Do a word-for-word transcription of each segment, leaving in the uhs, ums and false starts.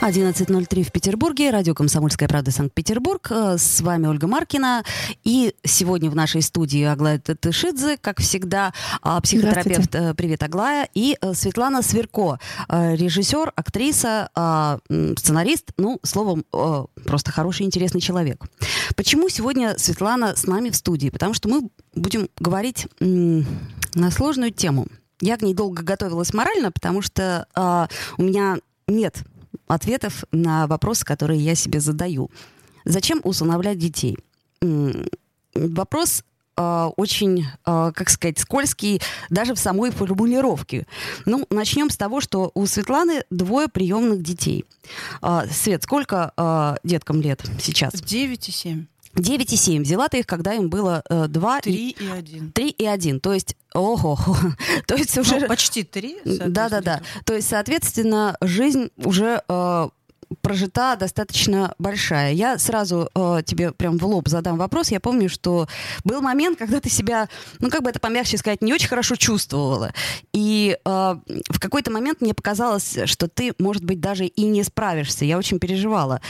одиннадцать ноль три в Петербурге. Радио «Комсомольская правда», Санкт-Петербург. С вами Ольга Маркина. И сегодня в нашей студии Аглая Датешидзе, как всегда, психотерапевт. Привет, Аглая. И Светлана Свирко, режиссер, актриса, сценарист. Ну, словом, просто хороший, интересный человек. Почему сегодня Светлана с нами в студии? Потому что мы будем говорить на сложную тему. Я к ней долго готовилась морально, потому что э, у меня нет ответов на вопросы, которые я себе задаю. Зачем усыновлять детей? Вопрос э, очень, э, как сказать, скользкий даже в самой формулировке. Ну, начнем с того, что у Светланы двое приемных детей. Э, Свет, сколько э, деткам лет сейчас? девять и семь. девять и семь. Взяла ты их, когда им было два... три и один. три и один. То есть, ого. То есть уже... Ну, почти три. Да-да-да. То есть, соответственно, жизнь уже э, прожита достаточно большая. Я сразу э, тебе прям в лоб задам вопрос. Я помню, что был момент, когда ты себя, ну, как бы это помягче сказать, не очень хорошо чувствовала. И э, в какой-то момент мне показалось, что ты, может быть, даже и не справишься. Я очень переживала.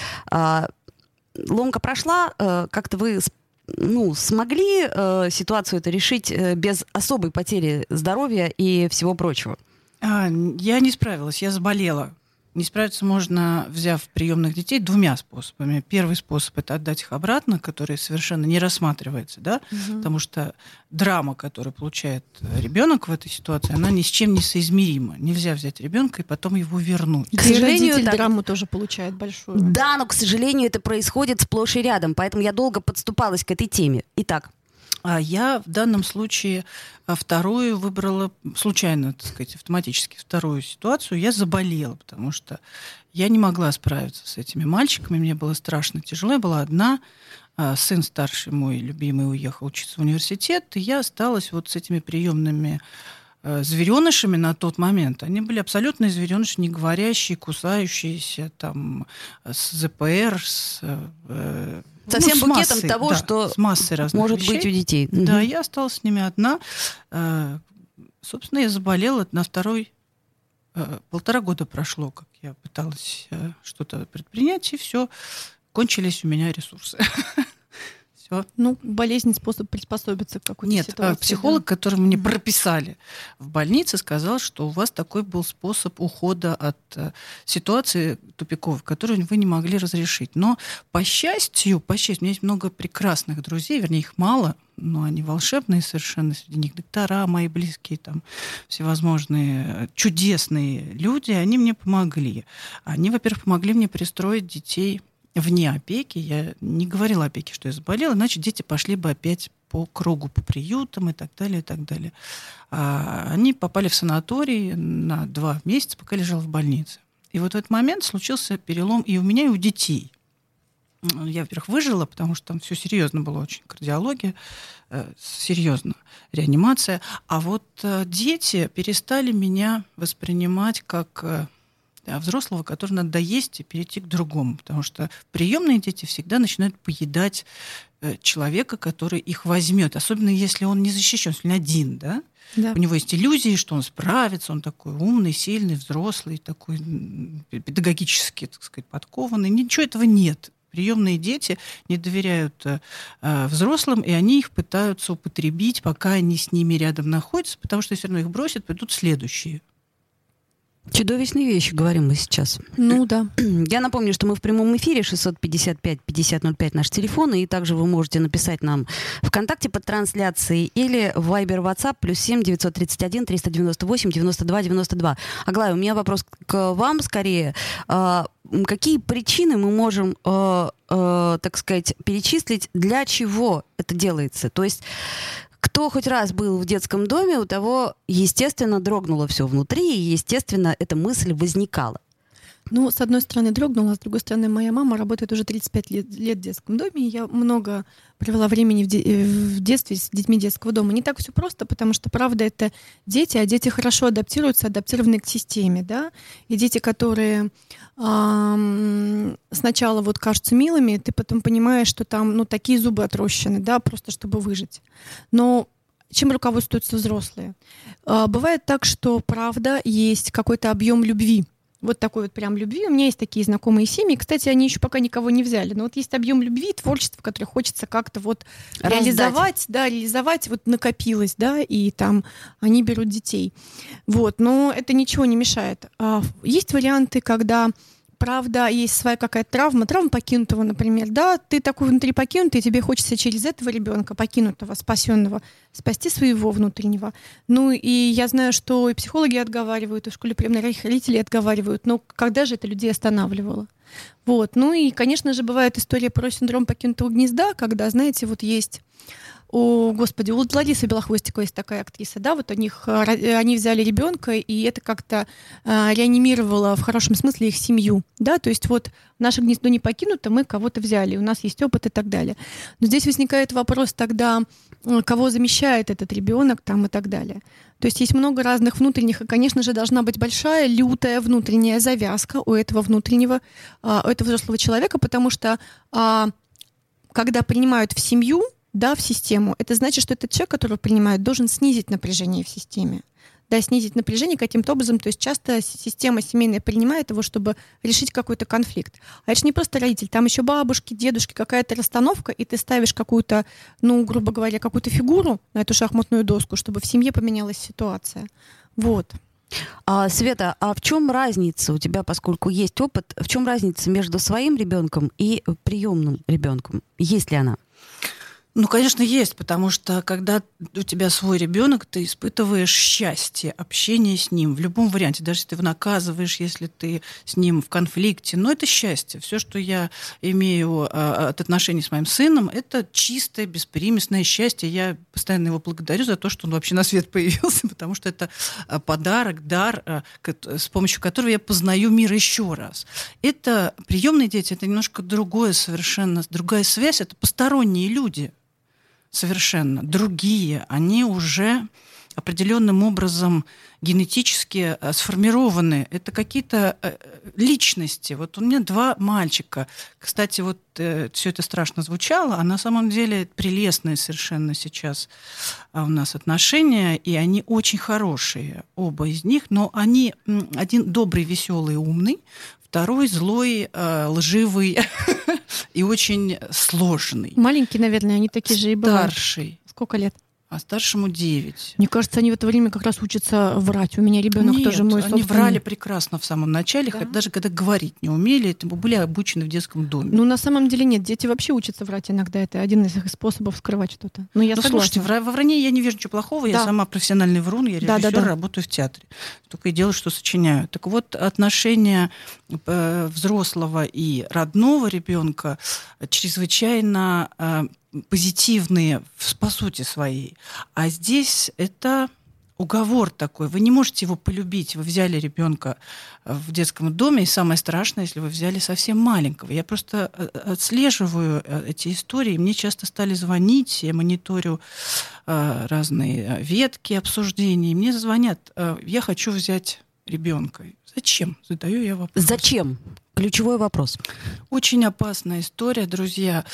Ломка прошла, как-то вы, ну, смогли ситуацию это решить без особой потери здоровья и всего прочего? А, я не справилась, я заболела. Не справиться можно, взяв приемных детей, двумя способами. Первый способ – это отдать их обратно, который совершенно не рассматривается, да, угу. Потому что драма, которую получает ребенок в этой ситуации, она ни с чем не соизмерима. Нельзя взять ребенка и потом его вернуть. К сожалению, родитель так... драму тоже получает большую. Да, но, к сожалению, это происходит сплошь и рядом, поэтому я долго подступалась к этой теме. Итак. А я в данном случае вторую выбрала, случайно, так сказать, автоматически вторую ситуацию. Я заболела, потому что я не могла справиться с этими мальчиками. Мне было страшно тяжело. Я была одна. Сын старший мой, любимый, уехал учиться в университет. И я осталась вот с этими приемными зверенышами на тот момент. Они были абсолютно звереныши, не говорящие, кусающиеся, там, с ЗПР, с... Со всем ну, букетом массой, того, да, что может вещей. Быть у детей. Да, угу. Я осталась с ними одна. Собственно, я заболела на второй... Полтора года прошло, как я пыталась что-то предпринять, и все, кончились у меня ресурсы. Все. Ну, болезнь, способ приспособиться к какой-то Нет, ситуации. Нет, психолог, да? Который мне прописали в больнице, сказал, что у вас такой был способ ухода от ситуации тупиковой, которую вы не могли разрешить. Но, по счастью, по счастью, у меня есть много прекрасных друзей, вернее, их мало, но они волшебные совершенно, среди них доктора, мои близкие, там, всевозможные чудесные люди, они мне помогли. Они, во-первых, помогли мне пристроить детей вне опеки. Я не говорила опеке, что я заболела, иначе дети пошли бы опять по кругу, по приютам и так далее, и так далее. А они попали в санаторий на два месяца, пока лежала в больнице. И вот в этот момент случился перелом и у меня, и у детей. Я, во-первых, выжила, потому что там все серьезно было очень. Кардиология, серьезно, реанимация. А вот дети перестали меня воспринимать как... А взрослого, который надо доесть и перейти к другому. Потому что приемные дети всегда начинают поедать человека, который их возьмет. Особенно если он не защищен, если он один, да? Да. У него есть иллюзии, что он справится, он такой умный, сильный, взрослый, такой педагогически, так сказать, подкованный. Ничего этого нет. Приемные дети не доверяют э, взрослым, и они их пытаются употребить, пока они с ними рядом находятся, потому что все равно их бросят, придут следующие. Чудовищные вещи говорим мы сейчас. Ну да. Я напомню, что мы в прямом эфире. шестьсот пятьдесят пять пятьдесят ноль пять наш телефон. И также вы можете написать нам ВКонтакте под трансляцией или в Вайбер, WhatsApp плюс семь девятьсот тридцать один триста девяносто восемь девяносто два девяносто два. Аглая, у меня вопрос к вам скорее. Какие причины мы можем, так сказать, перечислить, для чего это делается? То есть... Кто хоть раз был в детском доме, у того, естественно, дрогнуло все внутри, и, естественно, эта мысль возникала. Ну, с одной стороны, дрогнула, с другой стороны, моя мама работает уже тридцать пять лет в детском доме, и я много провела времени в, де- в детстве с детьми детского дома. Не так все просто, потому что, правда, это дети, а дети хорошо адаптируются, адаптированы к системе, да, и дети, которые э-м, сначала вот кажутся милыми, ты потом понимаешь, что там, ну, такие зубы отрощены, да, просто чтобы выжить. Но чем руководствуются взрослые? Э-э, бывает так, что, правда, есть какой-то объем любви, вот такой вот прям любви. У меня есть такие знакомые семьи. Кстати, они еще пока никого не взяли. Но вот есть объем любви и творчества, которое хочется как-то вот раздать. реализовать. Да, реализовать. Вот накопилось, да, и там они берут детей. Вот. Но это ничего не мешает. Есть варианты, когда, правда, есть своя какая-то травма. Травма покинутого, например. Да, ты такой внутри покинутый, и тебе хочется через этого ребенка, покинутого, спасенного, спасти своего внутреннего. Ну и я знаю, что и психологи отговаривают, и в школе приемных родителей отговаривают. Но когда же это людей останавливало? Вот. Ну и, конечно же, бывает история про синдром покинутого гнезда, когда, знаете, вот есть... О, господи, у Ларисы Белохвостиковой есть такая актриса, да, вот у них, они взяли ребенка, и это как-то э, реанимировало в хорошем смысле их семью, да, то есть вот наше гнездо не покинуто, мы кого-то взяли, у нас есть опыт и так далее. Но здесь возникает вопрос тогда, кого замещает этот ребенок там и так далее. То есть есть много разных внутренних, и, конечно же, должна быть большая, лютая внутренняя завязка у этого внутреннего, э, у этого взрослого человека, потому что э, когда принимают в семью, да, в систему, это значит, что этот человек, которого принимают, должен снизить напряжение в системе. Да, снизить напряжение каким-то образом. То есть часто система семейная принимает его, чтобы решить какой-то конфликт. А это же не просто родитель. Там еще бабушки, дедушки, какая-то расстановка, и ты ставишь какую-то, ну, грубо говоря, какую-то фигуру на эту шахматную доску, чтобы в семье поменялась ситуация. Вот. А, Света, а в чем разница у тебя, поскольку есть опыт, в чем разница между своим ребенком и приемным ребенком? Есть ли она? Ну, конечно, есть, потому что когда у тебя свой ребенок, ты испытываешь счастье, общение с ним в любом варианте, даже если ты его наказываешь, если ты с ним в конфликте, но это счастье. Все, что я имею от отношений с моим сыном, это чистое, беспримесное счастье. Я постоянно его благодарю за то, что он вообще на свет появился, потому что это подарок, дар, с помощью которого я познаю мир еще раз. Это приемные дети, это немножко другое совершенно, другая связь, это посторонние люди. Совершенно другие, они уже определенным образом генетически сформированы. Это какие-то личности. Вот у меня два мальчика. Кстати, вот э, все это страшно звучало, а на самом деле прелестные совершенно сейчас у нас отношения, и они очень хорошие, оба из них, но они один добрый, веселый, умный, второй злой, э, лживый и очень сложный. Маленькие, наверное, они такие же и бывают. Старший. Сколько лет? А старшему девять. Мне кажется, они в это время как раз учатся врать. У меня ребенок Нет, тоже мой собственный. Они врали прекрасно в самом начале, да? Даже когда говорить не умели, это были обучены в детском доме. Ну, на самом деле нет. Дети вообще учатся врать иногда. Это один из их способов скрывать что-то. Но я ну, слушайте, во врании я не вижу ничего плохого. Да. Я сама профессиональный врун, я режиссер, да, да, да. работаю в театре. Только и делаю, что сочиняю. Так вот, отношения э, взрослого и родного ребенка чрезвычайно... Э, позитивные по сути своей. А здесь это уговор такой. Вы не можете его полюбить. Вы взяли ребенка в детском доме, и самое страшное, если вы взяли совсем маленького. Я просто отслеживаю эти истории. Мне часто стали звонить, я мониторю разные ветки обсуждений. Мне звонят, я хочу взять ребенка. Зачем? Задаю я вопрос. Зачем? Ключевой вопрос. Очень опасная история, друзья.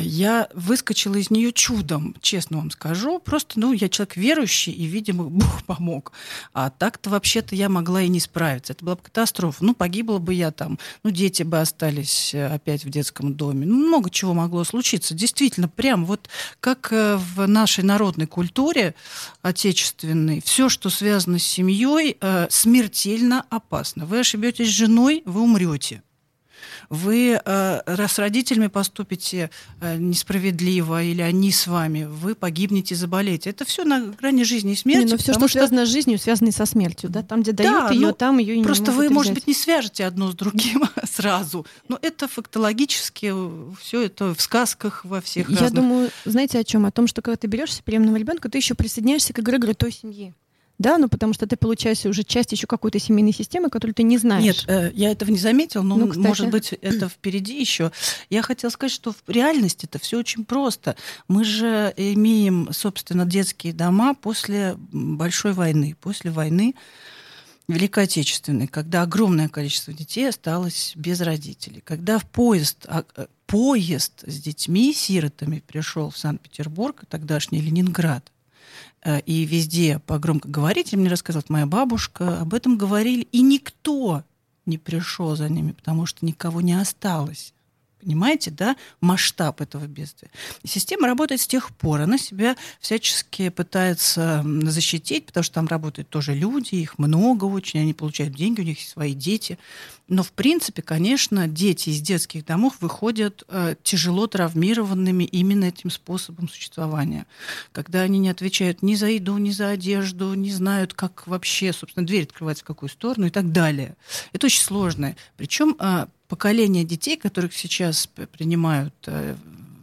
Я выскочила из нее чудом, честно вам скажу. Просто, ну, я человек верующий, и, видимо, Бог помог. А так-то вообще-то я могла и не справиться. Это была бы катастрофа. Ну, погибла бы я там. Ну, дети бы остались опять в детском доме. Ну, много чего могло случиться. Действительно, прям вот как в нашей народной культуре отечественной, все, что связано с семьей, смертельно опасно. Вы ошибетесь с женой, вы умрете. Вы э, с родителями поступите э, несправедливо, или они с вами, вы погибнете, заболеете. Это все на грани жизни и смерти. Не, но все, что, что связано с жизнью, связано и со смертью. Да? Там, где да, дают ее, ну, там ее и не могут. Просто вы, может быть, не свяжете одно с другим сразу. Но это фактологически, все это в сказках во всех разных. Я думаю, знаете о чем? О том, что когда ты берешься приемного ребенка, ты еще присоединяешься к эгрегору той семьи. Да, ну потому что ты получаешь уже часть еще какой-то семейной системы, которую ты не знаешь. Нет, я этого не заметила, но, ну, кстати... может быть, это впереди еще. Я хотела сказать, что в реальности это все очень просто. Мы же имеем, собственно, детские дома после большой войны, после войны Великой Отечественной, когда огромное количество детей осталось без родителей, когда в поезд, поезд с детьми, сиротами пришел в Санкт-Петербург, тогдашний Ленинград. И везде по громкоговорителям, мне рассказала моя бабушка, об этом говорили, и никто не пришел за ними, потому что никого не осталось. Понимаете, да, масштаб этого бедствия. Система работает с тех пор, она себя всячески пытается защитить, потому что там работают тоже люди, их много очень, они получают деньги, у них есть свои дети. Но, в принципе, конечно, дети из детских домов выходят э, тяжело травмированными именно этим способом существования, когда они не отвечают ни за еду, ни за одежду, не знают, как вообще, собственно, дверь открывается в какую сторону и так далее. Это очень сложно. Причем... Э, поколение детей, которых сейчас принимают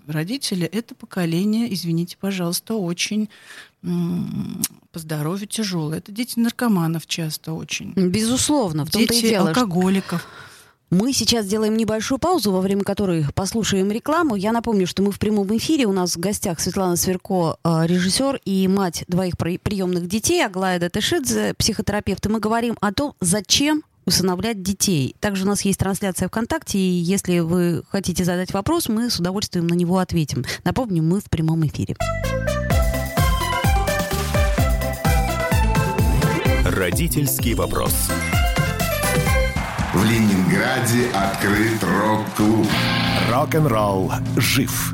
родители, это поколение, извините, пожалуйста, очень м- по здоровью тяжелое. Это дети наркоманов часто очень. Безусловно, в том-то и дело. Дети алкоголиков. Мы сейчас делаем небольшую паузу, во время которой послушаем рекламу. Я напомню, что мы в прямом эфире. У нас в гостях Светлана Свирко, режиссер и мать двоих приемных детей, Аглая Датешидзе, психотерапевт. И мы говорим о том, зачем усыновлять детей. Также у нас есть трансляция ВКонтакте, и если вы хотите задать вопрос, мы с удовольствием на него ответим. Напомню, мы в прямом эфире. Родительский вопрос. В Ленинграде открыт рок-клуб. Рок-н-ролл жив.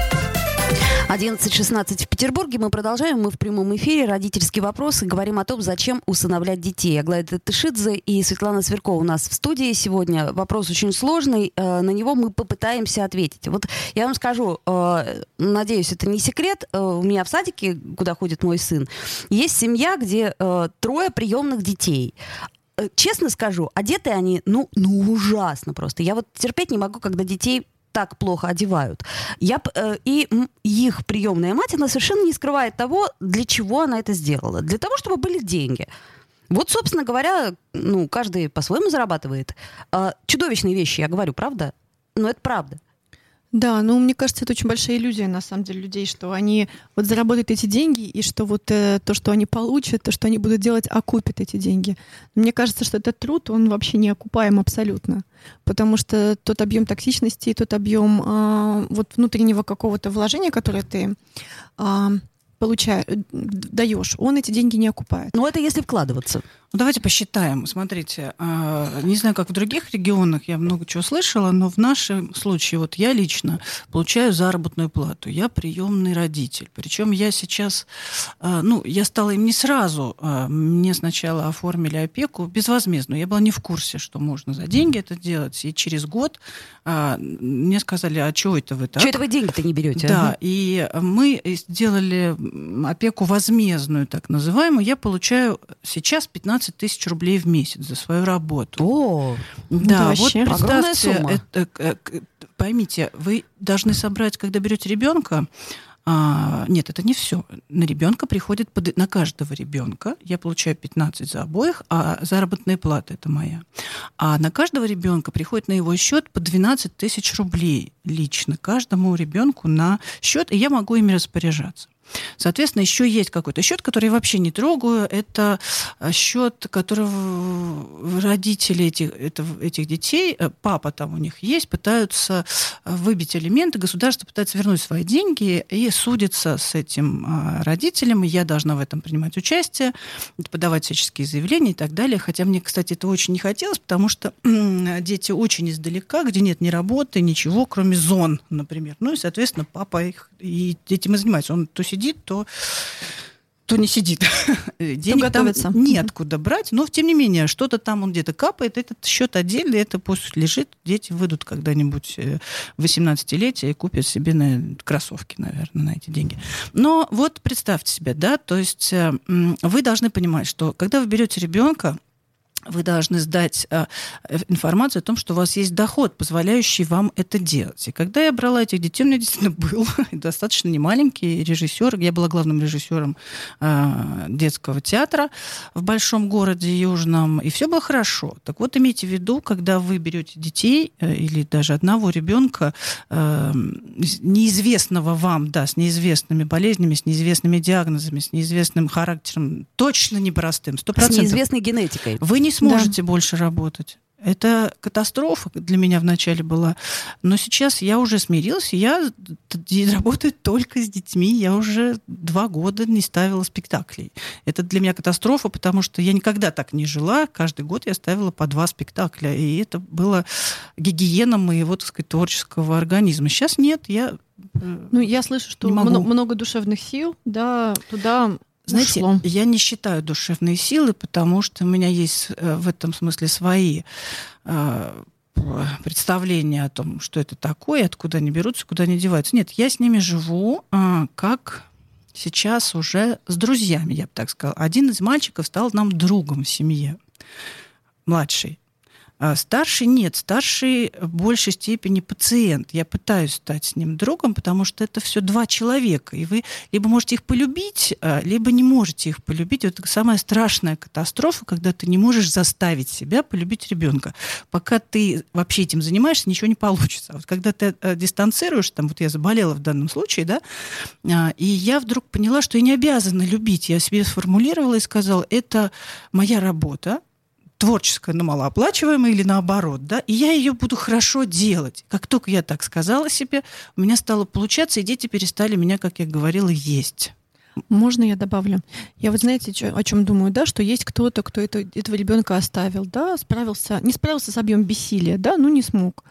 одиннадцать шестнадцать в Петербурге. Мы продолжаем. Мы в прямом эфире. Родительские вопросы. Говорим о том, зачем усыновлять детей. Аглая Датешидзе и Светлана Свирко у нас в студии сегодня. Вопрос очень сложный. На него мы попытаемся ответить. Вот я вам скажу, надеюсь, это не секрет. У меня в садике, куда ходит мой сын, есть семья, где трое приемных детей. Честно скажу, одеты они, ну, ну ужасно просто. Я вот терпеть не могу, когда детей... так плохо одевают. Я, э, и их приемная мать, она совершенно не скрывает того, для чего она это сделала. Для того, чтобы были деньги. Вот, собственно говоря, ну, каждый по-своему зарабатывает. Э, чудовищные вещи, я говорю, правда? Но это правда. Да, ну, мне кажется, это очень большая иллюзия, на самом деле, людей, что они вот заработают эти деньги, и что вот э, то, что они получат, то, что они будут делать, окупит эти деньги. Мне кажется, что этот труд, он вообще не окупаем абсолютно, потому что тот объем токсичности, тот объем э, вот внутреннего какого-то вложения, которое ты э, получаешь, даешь, он эти деньги не окупает. Ну, это если вкладываться. Ну, давайте посчитаем. Смотрите, не знаю, как в других регионах, я много чего слышала, но в нашем случае, вот я лично получаю заработную плату, я приемный родитель. Причем я сейчас, ну, я стала им не сразу, мне сначала оформили опеку безвозмездную, я была не в курсе, что можно за деньги это делать, и через год мне сказали, а чего это вы так? Чего это вы деньги-то не берете? Да, ага. И мы сделали опеку возмездную, так называемую, я получаю сейчас пятнадцать тысяч рублей в месяц за свою работу. О, да, вот огромная сумма. Это, поймите, вы должны собрать, когда берете ребенка. А, нет, это не все. На ребенка приходит, под, на каждого ребенка я получаю пятнадцать за обоих, а заработная плата это моя. А на каждого ребенка приходит на его счет по двенадцать тысяч рублей лично каждому ребенку на счет, и я могу ими распоряжаться. Соответственно, еще есть какой-то счет, который я вообще не трогаю. Это счет, который родители этих, этих детей, папа там у них есть, пытаются выбить элементы. Государство пытается вернуть свои деньги и судится с этим родителем. И я должна в этом принимать участие, подавать всяческие заявления и так далее. Хотя мне, кстати, это очень не хотелось, потому что дети очень издалека, где нет ни работы, ничего, кроме зон, например. Ну и, соответственно, папа их и этим и занимается. Он то сидит, то, то не сидит. Денег там неоткуда брать. Но, тем не менее, что-то там он где-то капает. Этот счет отдельный, это пусть лежит. Дети выйдут когда-нибудь в восемнадцатилетие и купят себе на кроссовки, наверное, на эти деньги. Но вот представьте себе, да, то есть вы должны понимать, что когда вы берете ребенка, вы должны сдать а, информацию о том, что у вас есть доход, позволяющий вам это делать. И когда я брала этих детей, у меня действительно был достаточно немаленький режиссер. Я была главным режиссером а, детского театра в большом городе Южном, и все было хорошо. Так вот, имейте в виду, когда вы берете детей а, или даже одного ребенка, а, неизвестного вам, да, с неизвестными болезнями, с неизвестными диагнозами, с неизвестным характером, точно непростым, сто процентов. С неизвестной генетикой. Вы не сможете да. больше работать. Это катастрофа для меня вначале была. Но сейчас я уже смирилась, я работаю только с детьми. Я уже два года не ставила спектаклей. Это для меня катастрофа, потому что я никогда так не жила. Каждый год я ставила по два спектакля. И это было гигиена моего, так сказать, творческого организма. Сейчас нет, я Ну, я слышу, что м- много душевных сил, да, туда... Знаете, ушло. Я не считаю душевные силы, потому что у меня есть в этом смысле свои э, представления о том, что это такое, откуда они берутся, куда они деваются. Нет, я с ними живу э, как сейчас уже с друзьями, я бы так сказала. Один из мальчиков стал нам другом в семье, младший. Старший нет, старший в большей степени пациент. Я пытаюсь стать с ним другом, потому что это все два человека. И вы либо можете их полюбить, либо не можете их полюбить. Это самая страшная катастрофа, когда ты не можешь заставить себя полюбить ребенка. Пока ты вообще этим занимаешься, ничего не получится. А вот когда ты дистанцируешь, там, вот я заболела в данном случае, да, и я вдруг поняла, что я не обязана любить. Я себе сформулировала и сказала, это моя работа, творческая, но малооплачиваемая или наоборот, да, и я ее буду хорошо делать. Как только я так сказала себе, у меня стало получаться, и дети перестали меня, как я говорила, есть. Можно я добавлю? Я вот, знаете, чё, о чем думаю, да, что есть кто-то, кто это, этого ребенка оставил, да, справился, не справился с объемом бессилия, да, ну не смог.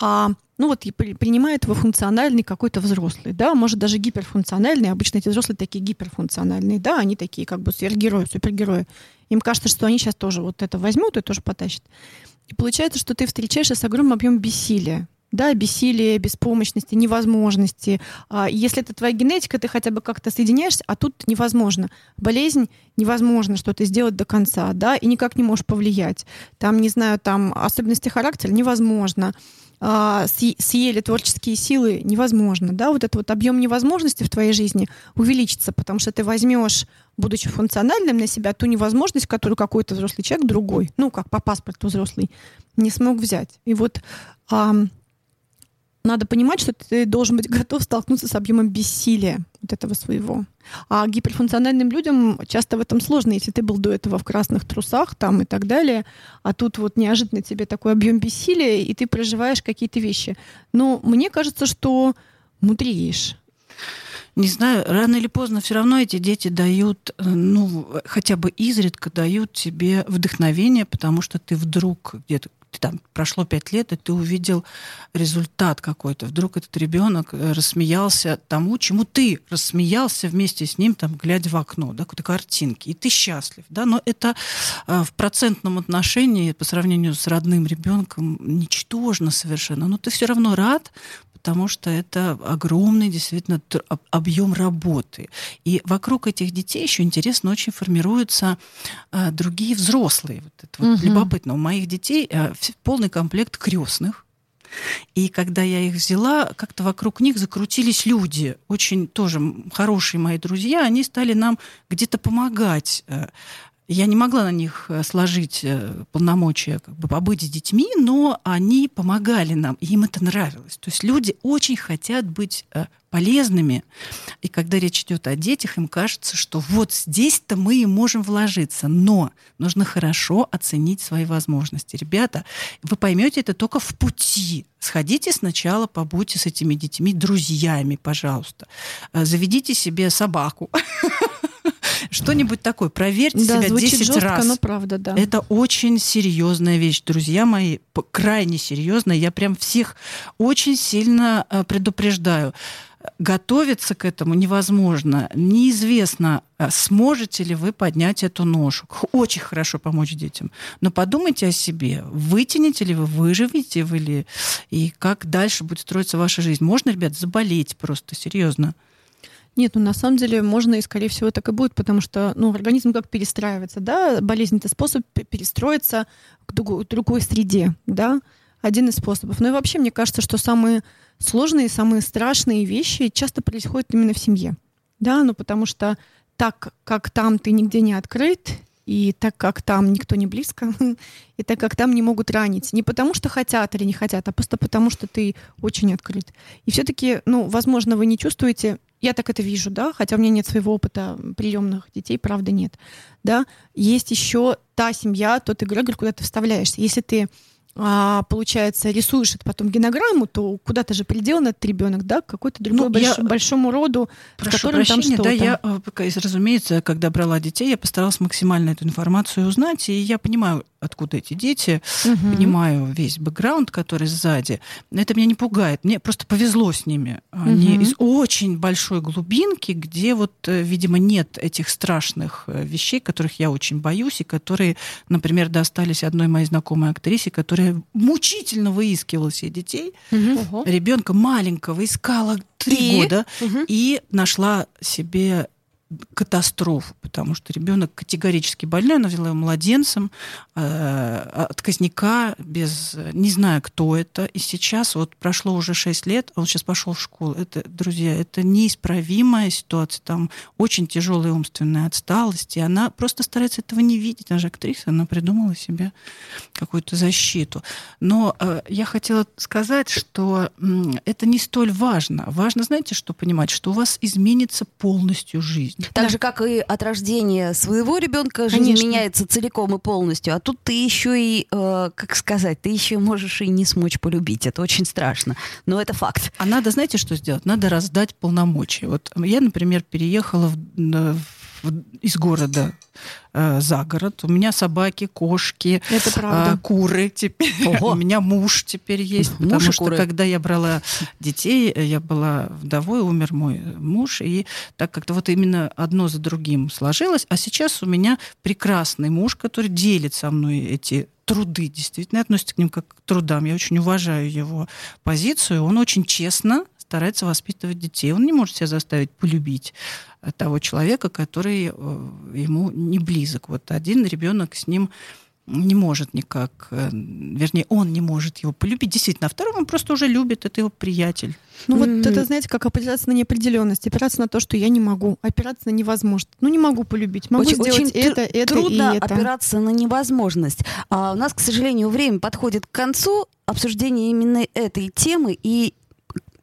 А, ну вот, и принимает его функциональный какой-то взрослый, да, может, даже гиперфункциональный. Обычно эти взрослые такие гиперфункциональные, да, они такие как бы сверхгерои, супергерои. Им кажется, что они сейчас тоже вот это возьмут и тоже потащат. И получается, что ты встречаешься с огромным объемом бессилия. Да, бессилие, беспомощности, невозможности. Если это твоя генетика, ты хотя бы как-то соединяешься, а тут невозможно. Болезнь, невозможно что-то сделать до конца, да, и никак не можешь повлиять. Там, не знаю, там особенности характера невозможно. Съели творческие силы невозможно, да, вот этот вот объем невозможности в твоей жизни увеличится, потому что ты возьмешь, будучи функциональным, на себя ту невозможность, которую какой-то взрослый человек другой, ну, как по паспорту взрослый, не смог взять. И вот а, надо понимать, что ты должен быть готов столкнуться с объемом бессилия вот этого своего. А гиперфункциональным людям часто в этом сложно. Если ты был до этого в красных трусах там, и так далее, а тут вот неожиданно тебе такой объем бессилия, и ты проживаешь какие-то вещи. Но мне кажется, что мудреешь. Не знаю, рано или поздно все равно эти дети дают, ну, хотя бы изредка дают тебе вдохновение, потому что ты вдруг где-то Ты, там, прошло пять лет, и ты увидел результат какой-то. Вдруг этот ребенок рассмеялся тому, чему ты рассмеялся вместе с ним, там, глядя в окно, да, какой-то картинки. И ты счастлив, да, но это э, в процентном отношении по сравнению с родным ребенком ничтожно совершенно. Но ты все равно рад, потому что это огромный действительно объем работы. И вокруг этих детей еще интересно очень формируются э, другие взрослые. Вот это вот угу. любопытно. У моих детей э, полный комплект крестных. И когда я их взяла, как-то вокруг них закрутились люди, очень тоже хорошие мои друзья, они стали нам где-то помогать. Я не могла на них сложить полномочия как бы побыть с детьми, но они помогали нам, и им это нравилось. То есть люди очень хотят быть полезными, и когда речь идет о детях, им кажется, что вот здесь-то мы и можем вложиться, но нужно хорошо оценить свои возможности. Ребята, вы поймете это только в пути. Сходите сначала, побудьте с этими детьми друзьями, пожалуйста. Заведите себе собаку. Что-нибудь такое. Проверьте да, себя десять жестко, раз. Но правда, да. Это очень серьезная вещь, друзья мои, крайне серьезная. Я прям всех очень сильно предупреждаю. Готовиться к этому невозможно. Неизвестно, сможете ли вы поднять эту ношу. Очень хорошо помочь детям. Но подумайте о себе. Вытянете ли вы, выживете вы ли, и как дальше будет строиться ваша жизнь. Можно, ребят, заболеть просто, серьезно. Нет, ну на самом деле можно, и, скорее всего, так и будет, потому что ну, организм как перестраивается, да, болезнь — это способ перестроиться к другой среде, да, один из способов. Ну и вообще, мне кажется, что самые сложные, самые страшные вещи часто происходят именно в семье, да, ну потому что так, как там ты нигде не открыт, и так, как там никто не близко, и так, как там не могут ранить. Не потому, что хотят или не хотят, а просто потому, что ты очень открыт. И все-таки, ну, возможно, вы не чувствуете, я так это вижу, да, хотя у меня нет своего опыта приемных детей, правда, нет, да, есть еще та семья, тот эгрегор, куда ты вставляешься. Если ты, а, получается, рисуешь это потом генограмму, то куда-то же приделан этот ребенок, да, к какой-то другой ну, больш... я... большому роду, прошу с которым прощения, там что-то. Да, я, разумеется, когда брала детей, я постаралась максимально эту информацию узнать, и я понимаю, откуда эти дети, угу. Понимаю весь бэкграунд, который сзади. Это меня не пугает. Мне просто повезло с ними. Они угу. из очень большой глубинки, где вот, видимо, нет этих страшных вещей, которых я очень боюсь, и которые, например, достались одной моей знакомой актрисе, которая мучительно выискивала себе детей. Угу. Ребенка маленького искала три и... года угу. и нашла себе катастрофу, потому что ребенок категорически больной, она взяла его младенцем, э, отказника, без, не знаю, кто это. И сейчас, вот прошло уже шесть лет, он сейчас пошел в школу. Это, друзья, это неисправимая ситуация, там очень тяжелая умственная отсталость, и она просто старается этого не видеть. Она же актриса, она придумала себе какую-то защиту. Но э, я хотела сказать, что э, это не столь важно. Важно, знаете, что понимать, что у вас изменится полностью жизнь. Так да. же, как и от рождения своего ребенка, жизнь Конечно. меняется целиком и полностью. А тут ты еще и, э, как сказать, ты еще можешь и не смочь полюбить. Это очень страшно. Но это факт. А надо, знаете, что сделать? Надо раздать полномочия. Вот я, например, переехала в, в, из города э, за город. У меня собаки, кошки, э, куры теперь. У меня муж теперь есть. Муж потому что, куры. Когда я брала детей, я была вдовой, умер мой муж. И так как-то вот именно одно за другим сложилось. А сейчас у меня прекрасный муж, который делит со мной эти труды, действительно, относится к ним как к трудам. Я очень уважаю его позицию. Он очень честно старается воспитывать детей. Он не может себя заставить полюбить того человека, который ему не близок. Вот один ребенок с ним не может никак, вернее, он не может его полюбить. Действительно, а второго он просто уже любит, это его приятель. Ну mm-hmm. вот это, знаете, как опираться на неопределенность, опираться на то, что я не могу, опираться на невозможность. Ну не могу полюбить, могу очень, сделать очень это, тр- это трудно и это. Трудно опираться на невозможность. А у нас, к сожалению, время подходит к концу обсуждения именно этой темы. И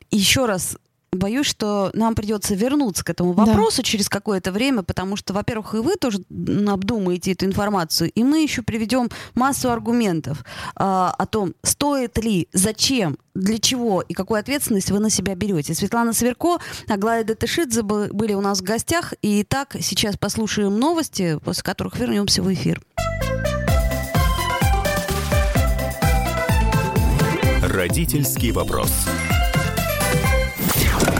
еще раз боюсь, что нам придется вернуться к этому вопросу да. через какое-то время, потому что, во-первых, и вы тоже обдумаете эту информацию, и мы еще приведем массу аргументов а, о том, стоит ли, зачем, для чего и какую ответственность вы на себя берете. Светлана Свирко, Аглая Датешидзе были у нас в гостях. И так, сейчас послушаем новости, после которых вернемся в эфир. Родительский вопрос.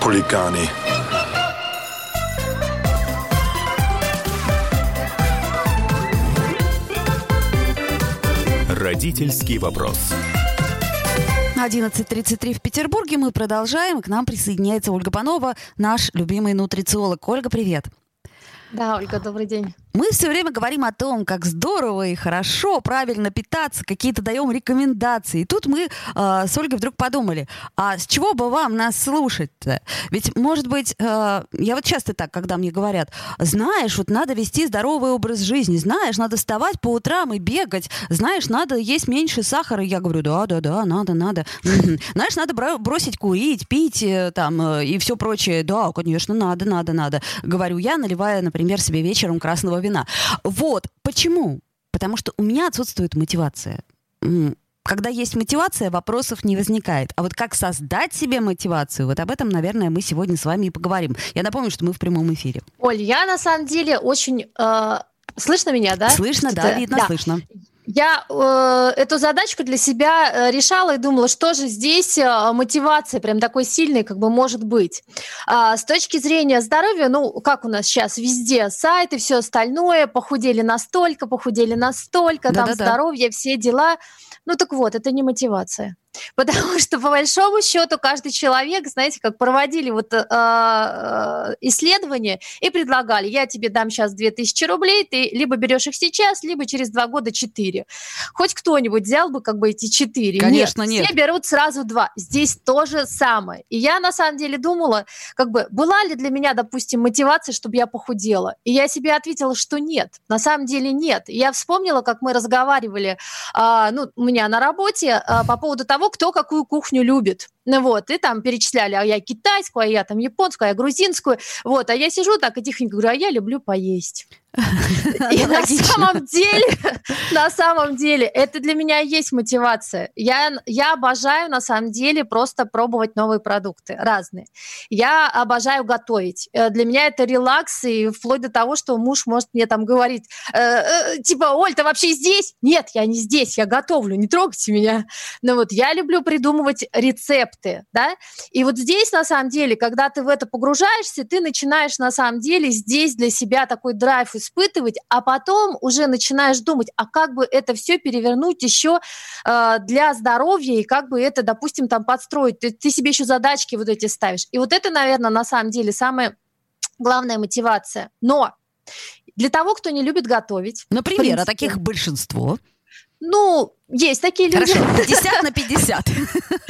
Хулиганы. Родительский вопрос. одиннадцать тридцать три в Петербурге. Мы продолжаем. К нам присоединяется Ольга Панова, наш любимый нутрициолог. Ольга, привет. Да, Ольга, добрый день. Мы все время говорим о том, как здорово и хорошо правильно питаться, какие-то даем рекомендации. И тут мы э, с Ольгой вдруг подумали, а с чего бы вам нас слушать-то? Ведь, может быть, э, я вот часто так, когда мне говорят, знаешь, вот надо вести здоровый образ жизни, знаешь, надо вставать по утрам и бегать, знаешь, надо есть меньше сахара. И я говорю, да-да-да, надо-надо. Знаешь, надо бросить курить, пить там и все прочее. Да, конечно, надо-надо-надо. Говорю я, наливая, например, Например, себе вечером красного вина. Вот. Почему? Потому что у меня отсутствует мотивация. Когда есть мотивация, вопросов не возникает. А вот как создать себе мотивацию, вот об этом, наверное, мы сегодня с вами и поговорим. Я напомню, что мы в прямом эфире. Оль, я на самом деле очень... Э, слышно меня, да? Слышно, что-то... да, видно, да. Слышно. Я э, эту задачку для себя решала и думала, что же здесь мотивация прям такой сильной как бы может быть. А, с точки зрения здоровья, ну, как у нас сейчас везде сайты, все остальное, похудели настолько, похудели настолько, да, там да, здоровье, да. Все дела. Ну, так вот, это не мотивация. Потому что, по большому счету, каждый человек, знаете, как проводили вот, э, исследования и предлагали, я тебе дам сейчас две тысячи рублей, ты либо берешь их сейчас, либо через два года четыре. Хоть кто-нибудь взял бы как бы эти четыре? Конечно, нет. нет. Все берут сразу два. Здесь то же самое. И я, на самом деле, думала, как бы, была ли для меня, допустим, мотивация, чтобы я похудела? И я себе ответила, что нет. На самом деле нет. И я вспомнила, как мы разговаривали, э, ну, у меня на работе э, по поводу того, кто какую кухню любит. Ну вот, и там перечисляли, а я китайскую, а я там японскую, а я грузинскую. Вот, а я сижу так и тихонько говорю, а я люблю поесть. И на самом деле, на самом деле, это для меня и есть мотивация. Я, я обожаю, на самом деле, просто пробовать новые продукты, разные. Я обожаю готовить. Для меня это релакс, и вплоть до того, что муж может мне там говорить, типа, Оль, ты вообще здесь? Нет, я не здесь, я готовлю, не трогайте меня. Ну вот, я люблю придумывать рецепты, да, и вот здесь, на самом деле, когда ты в это погружаешься, ты начинаешь, на самом деле, здесь для себя такой драйв испытывать, а потом уже начинаешь думать, а как бы это все перевернуть еще э, для здоровья и как бы это, допустим, там подстроить. Ты, ты себе еще задачки вот эти ставишь. И вот это, наверное, на самом деле самая главная мотивация. Но для того, кто не любит готовить... Например, принципе, а таких большинство... Ну, есть такие люди. Хорошо, пятьдесят на пятьдесят.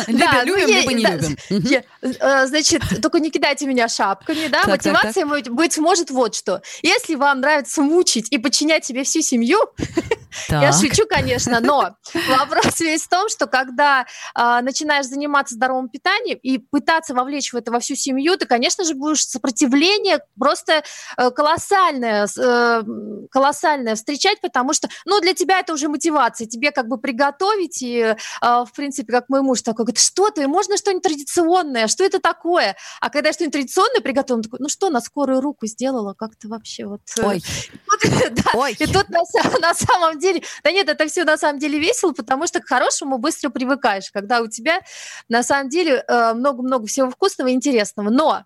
Да, любим, ну, либо не да, любим. Я, э, значит, только не кидайте меня шапками, да? Так, мотивация так, так. быть может вот что. Если вам нравится мучить и подчинять себе всю семью, так. Я шучу, конечно, но вопрос весь в том, что когда э, начинаешь заниматься здоровым питанием и пытаться вовлечь в это во всю семью, ты, конечно же, будешь сопротивление просто э, колоссальное, э, колоссальное встречать, потому что, ну, для тебя это уже мотивация, тебе как бы пригодится готовить, и, э, в принципе, как мой муж такой, говорит, что ты, можно что-нибудь традиционное, что это такое? А когда я что-нибудь традиционное приготовила, он такой, ну что, на скорую руку сделала, как-то вообще вот... Ой. И тут на самом деле... Да нет, это все на самом деле весело, потому что к хорошему быстро привыкаешь, когда у тебя на самом деле много-много всего вкусного и интересного. Но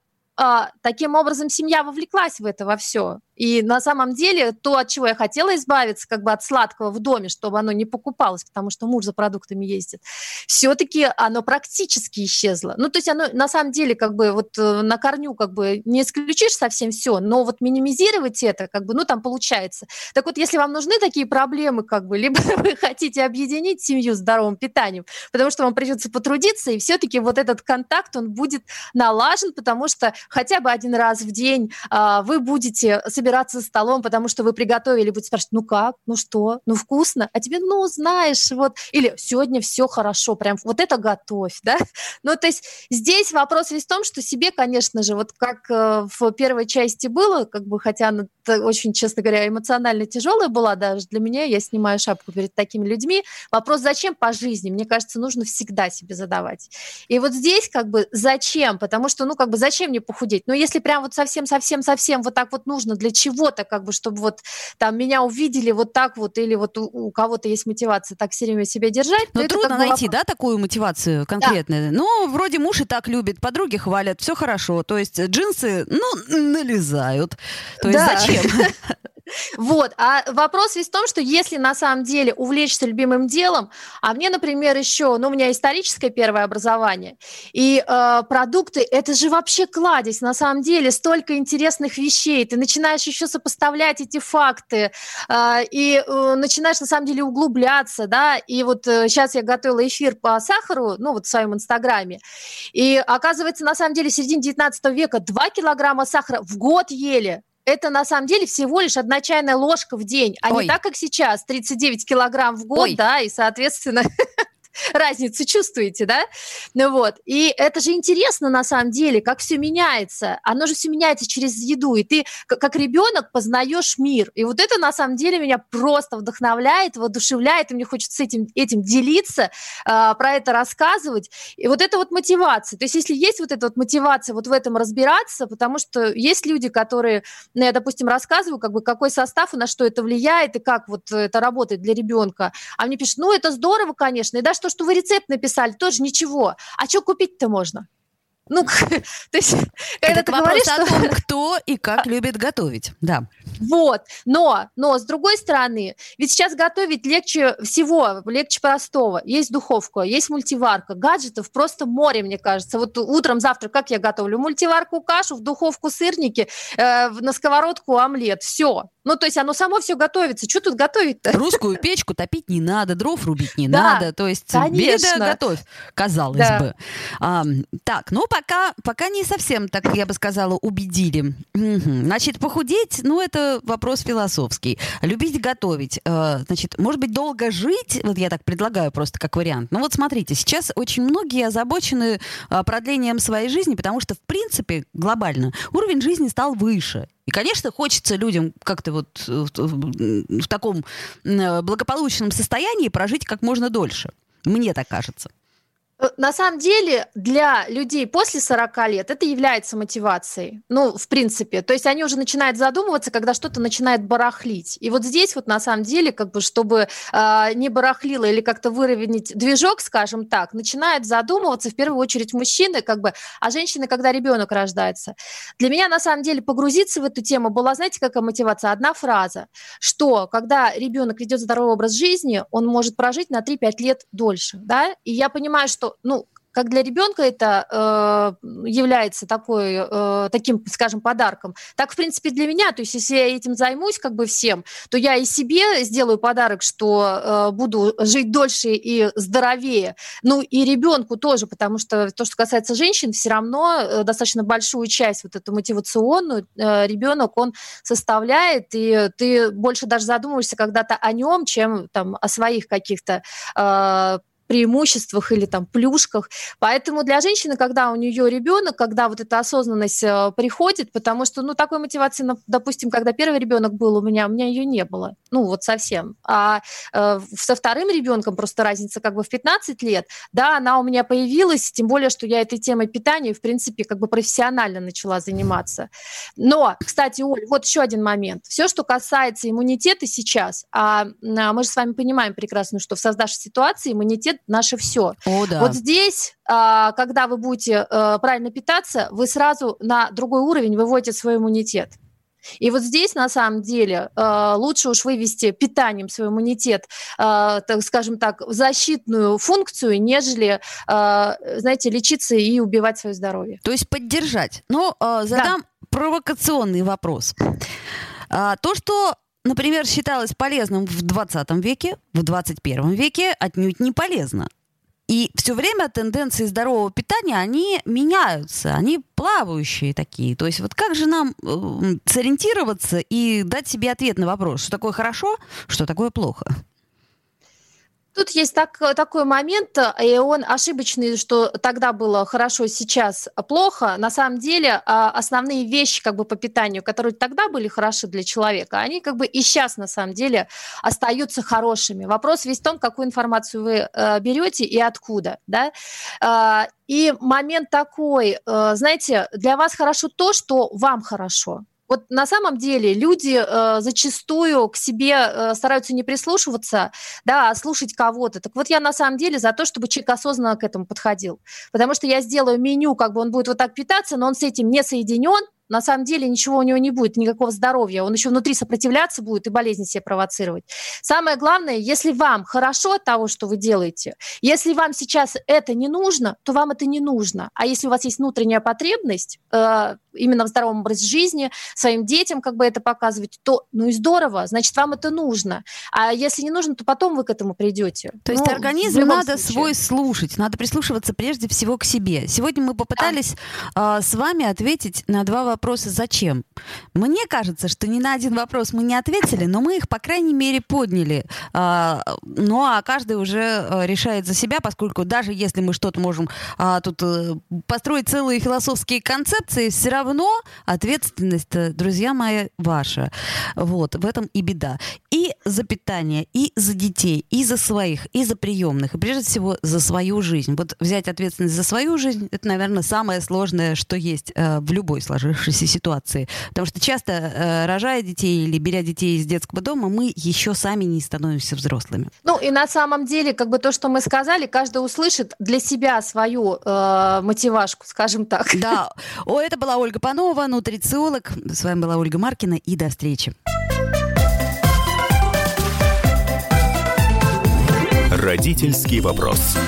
таким образом семья вовлеклась в это во все. И на самом деле то, от чего я хотела избавиться, как бы от сладкого в доме, чтобы оно не покупалось, потому что муж за продуктами ездит, все-таки оно практически исчезло. Ну, то есть оно на самом деле как бы вот на корню как бы не исключишь совсем все, но вот минимизировать это как бы, ну, там получается. Так вот, если вам нужны такие проблемы, как бы, либо вы хотите объединить семью с здоровым питанием, потому что вам придется потрудиться, и все-таки вот этот контакт, он будет налажен, потому что хотя бы один раз в день а, вы будете собираться убираться за столом, потому что вы приготовили, будете спрашивать, ну как, ну что, ну вкусно, а тебе, ну знаешь, вот, или сегодня все хорошо, прям вот это готовь, да. Ну то есть здесь вопрос весь в том, что себе, конечно же, вот как в первой части было, как бы, хотя она очень, честно говоря, эмоционально тяжелая была даже для меня, я снимаю шапку перед такими людьми, вопрос зачем по жизни, мне кажется, нужно всегда себе задавать. И вот здесь как бы зачем, потому что, ну как бы зачем мне похудеть, ну если прям вот совсем-совсем-совсем вот так вот нужно для чего-то, как бы, чтобы вот там меня увидели вот так вот, или вот у, у кого-то есть мотивация так все время себя держать. Но трудно найти, вопрос. Да, такую мотивацию конкретную? Да. Ну, вроде муж и так любит, подруги хвалят, все хорошо, то есть джинсы, ну, налезают. То есть да. Зачем? Вот, а вопрос весь в том, что если на самом деле увлечься любимым делом, а мне, например, еще, ну, у меня историческое первое образование, и э, продукты, это же вообще кладезь, на самом деле, столько интересных вещей, ты начинаешь еще сопоставлять эти факты, э, и э, начинаешь, на самом деле, углубляться, да, и вот э, сейчас я готовила эфир по сахару, ну, вот в своем инстаграме, и оказывается, на самом деле, в середине девятнадцатого века два килограмма сахара в год ели. Это, на самом деле, всего лишь одна чайная ложка в день, а Ой. Не так, как сейчас, тридцать девять килограмм в год, Ой. Да, и, соответственно, разницу чувствуете, да? Ну вот, и это же интересно, на самом деле, как все меняется, оно же все меняется через еду, и ты, как ребенок, познаешь мир, и вот это, на самом деле, меня просто вдохновляет, воодушевляет, и мне хочется этим, этим делиться, про это рассказывать, и вот это вот мотивация, то есть если есть вот эта вот мотивация вот в этом разбираться, потому что есть люди, которые, ну, я, допустим, рассказываю, как бы, какой состав и на что это влияет, и как вот это работает для ребенка, а мне пишут, ну, это здорово, конечно, и даже то, что вы рецепт написали, тоже ничего. А что купить-то можно? Ну, то есть, когда ты говоришь, что... Это вопрос о том, кто и как любит готовить, да. Вот, но, но, с другой стороны, ведь сейчас готовить легче всего, легче простого. Есть духовка, есть мультиварка, гаджетов просто море, мне кажется. Вот утром, завтра, как я готовлю? Мультиварку кашу, в духовку сырники, э, на сковородку омлет, все. Ну, то есть оно само все готовится. Что тут готовить-то? Русскую печку топить не надо, дров рубить не да, надо. То есть беда, готовь, казалось да. бы. А, так, ну, пока, пока не совсем, так я бы сказала, убедили. Угу. Значит, похудеть, ну, это вопрос философский. Любить готовить. Э, значит, может быть, долго жить, вот я так предлагаю просто как вариант. Ну, вот смотрите, сейчас очень многие озабочены продлением своей жизни, потому что, в принципе, глобально уровень жизни стал выше. И, конечно, хочется людям как-то вот в таком благополучном состоянии прожить как можно дольше. Мне так кажется. На самом деле, для людей после сорока лет это является мотивацией. Ну, в принципе. То есть они уже начинают задумываться, когда что-то начинает барахлить. И вот здесь вот, на самом деле, как бы, чтобы э, не барахлило или как-то выровнять движок, скажем так, начинают задумываться, в первую очередь, мужчины, как бы, а женщины, когда ребенок рождается. Для меня, на самом деле, погрузиться в эту тему была, знаете, какая мотивация? Одна фраза, что когда ребенок ведет здоровый образ жизни, он может прожить на три-пять лет дольше, да? И я понимаю, что ну, как для ребенка это э, является такой, э, таким, скажем, подарком, так, в принципе, для меня, то есть если я этим займусь как бы всем, то я и себе сделаю подарок, что э, буду жить дольше и здоровее, ну и ребенку тоже, потому что то, что касается женщин, все равно достаточно большую часть вот эту мотивационную э, ребенок, он составляет, и ты больше даже задумываешься когда-то о нем, чем там о своих каких-то э, преимуществах или там плюшках. Поэтому для женщины, когда у нее ребенок, когда вот эта осознанность э, приходит, потому что, ну, такой мотивации, допустим, когда первый ребенок был у меня, у меня ее не было. Ну, вот совсем. А э, со вторым ребенком просто разница как бы в пятнадцать лет. Да, она у меня появилась, тем более, что я этой темой питания, в принципе, как бы профессионально начала заниматься. Но, кстати, Оль, вот еще один момент. Все, что касается иммунитета сейчас, а, а мы же с вами понимаем прекрасно, что в создавшейся ситуации иммунитет наше все. О, да. Вот здесь, когда вы будете правильно питаться, вы сразу на другой уровень выводите свой иммунитет. И вот здесь, на самом деле, лучше уж вывести питанием свой иммунитет, так скажем так, в защитную функцию, нежели, знаете, лечиться и убивать свое здоровье. То есть поддержать. Но задам да. провокационный вопрос. То, что... Например, считалось полезным в двадцатом веке, в двадцать первом веке отнюдь не полезно. И все время тенденции здорового питания, они меняются, они плавающие такие. То есть вот как же нам сориентироваться и дать себе ответ на вопрос, что такое хорошо, что такое плохо? Тут есть так, такой момент, и он ошибочный, что тогда было хорошо, сейчас плохо. На самом деле основные вещи как бы, по питанию, которые тогда были хороши для человека, они как бы и сейчас на самом деле остаются хорошими. Вопрос весь в том, какую информацию вы берете и откуда. Да? И момент такой, знаете, для вас хорошо то, что вам хорошо. Вот на самом деле люди э, зачастую к себе э, стараются не прислушиваться, да, а слушать кого-то. Так вот я на самом деле за то, чтобы человек осознанно к этому подходил. Потому что я сделаю меню, как бы он будет вот так питаться, но он с этим не соединен. На самом деле ничего у него не будет, никакого здоровья. Он еще внутри сопротивляться будет и болезни себе провоцировать. Самое главное, если вам хорошо от того, что вы делаете, если вам сейчас это не нужно, то вам это не нужно. А если у вас есть внутренняя потребность э, именно в здоровом образе жизни, своим детям как бы это показывать, то ну и здорово, значит, вам это нужно. А если не нужно, то потом вы к этому придете. То есть ну, организм надо случае. свой слушать, надо прислушиваться прежде всего к себе. Сегодня мы попытались да. э, с вами ответить на два вопроса. Вопросы «Зачем?». Мне кажется, что ни на один вопрос мы не ответили, но мы их, по крайней мере, подняли. Ну, а каждый уже решает за себя, поскольку даже если мы что-то можем тут построить целые философские концепции, все равно ответственность, друзья мои, ваша. Вот, в этом и беда. И за питание, и за детей, и за своих, и за приемных, и прежде всего за свою жизнь. Вот взять ответственность за свою жизнь, это, наверное, самое сложное, что есть в любой сложившейся ситуации. Потому что часто, э, рожая детей или беря детей из детского дома, мы еще сами не становимся взрослыми. Ну и на самом деле, как бы то, что мы сказали, каждый услышит для себя свою э, мотивашку, скажем так. Да. О, это была Ольга Панова, нутрициолог. С вами была Ольга Маркина. И до встречи. Родительский вопрос.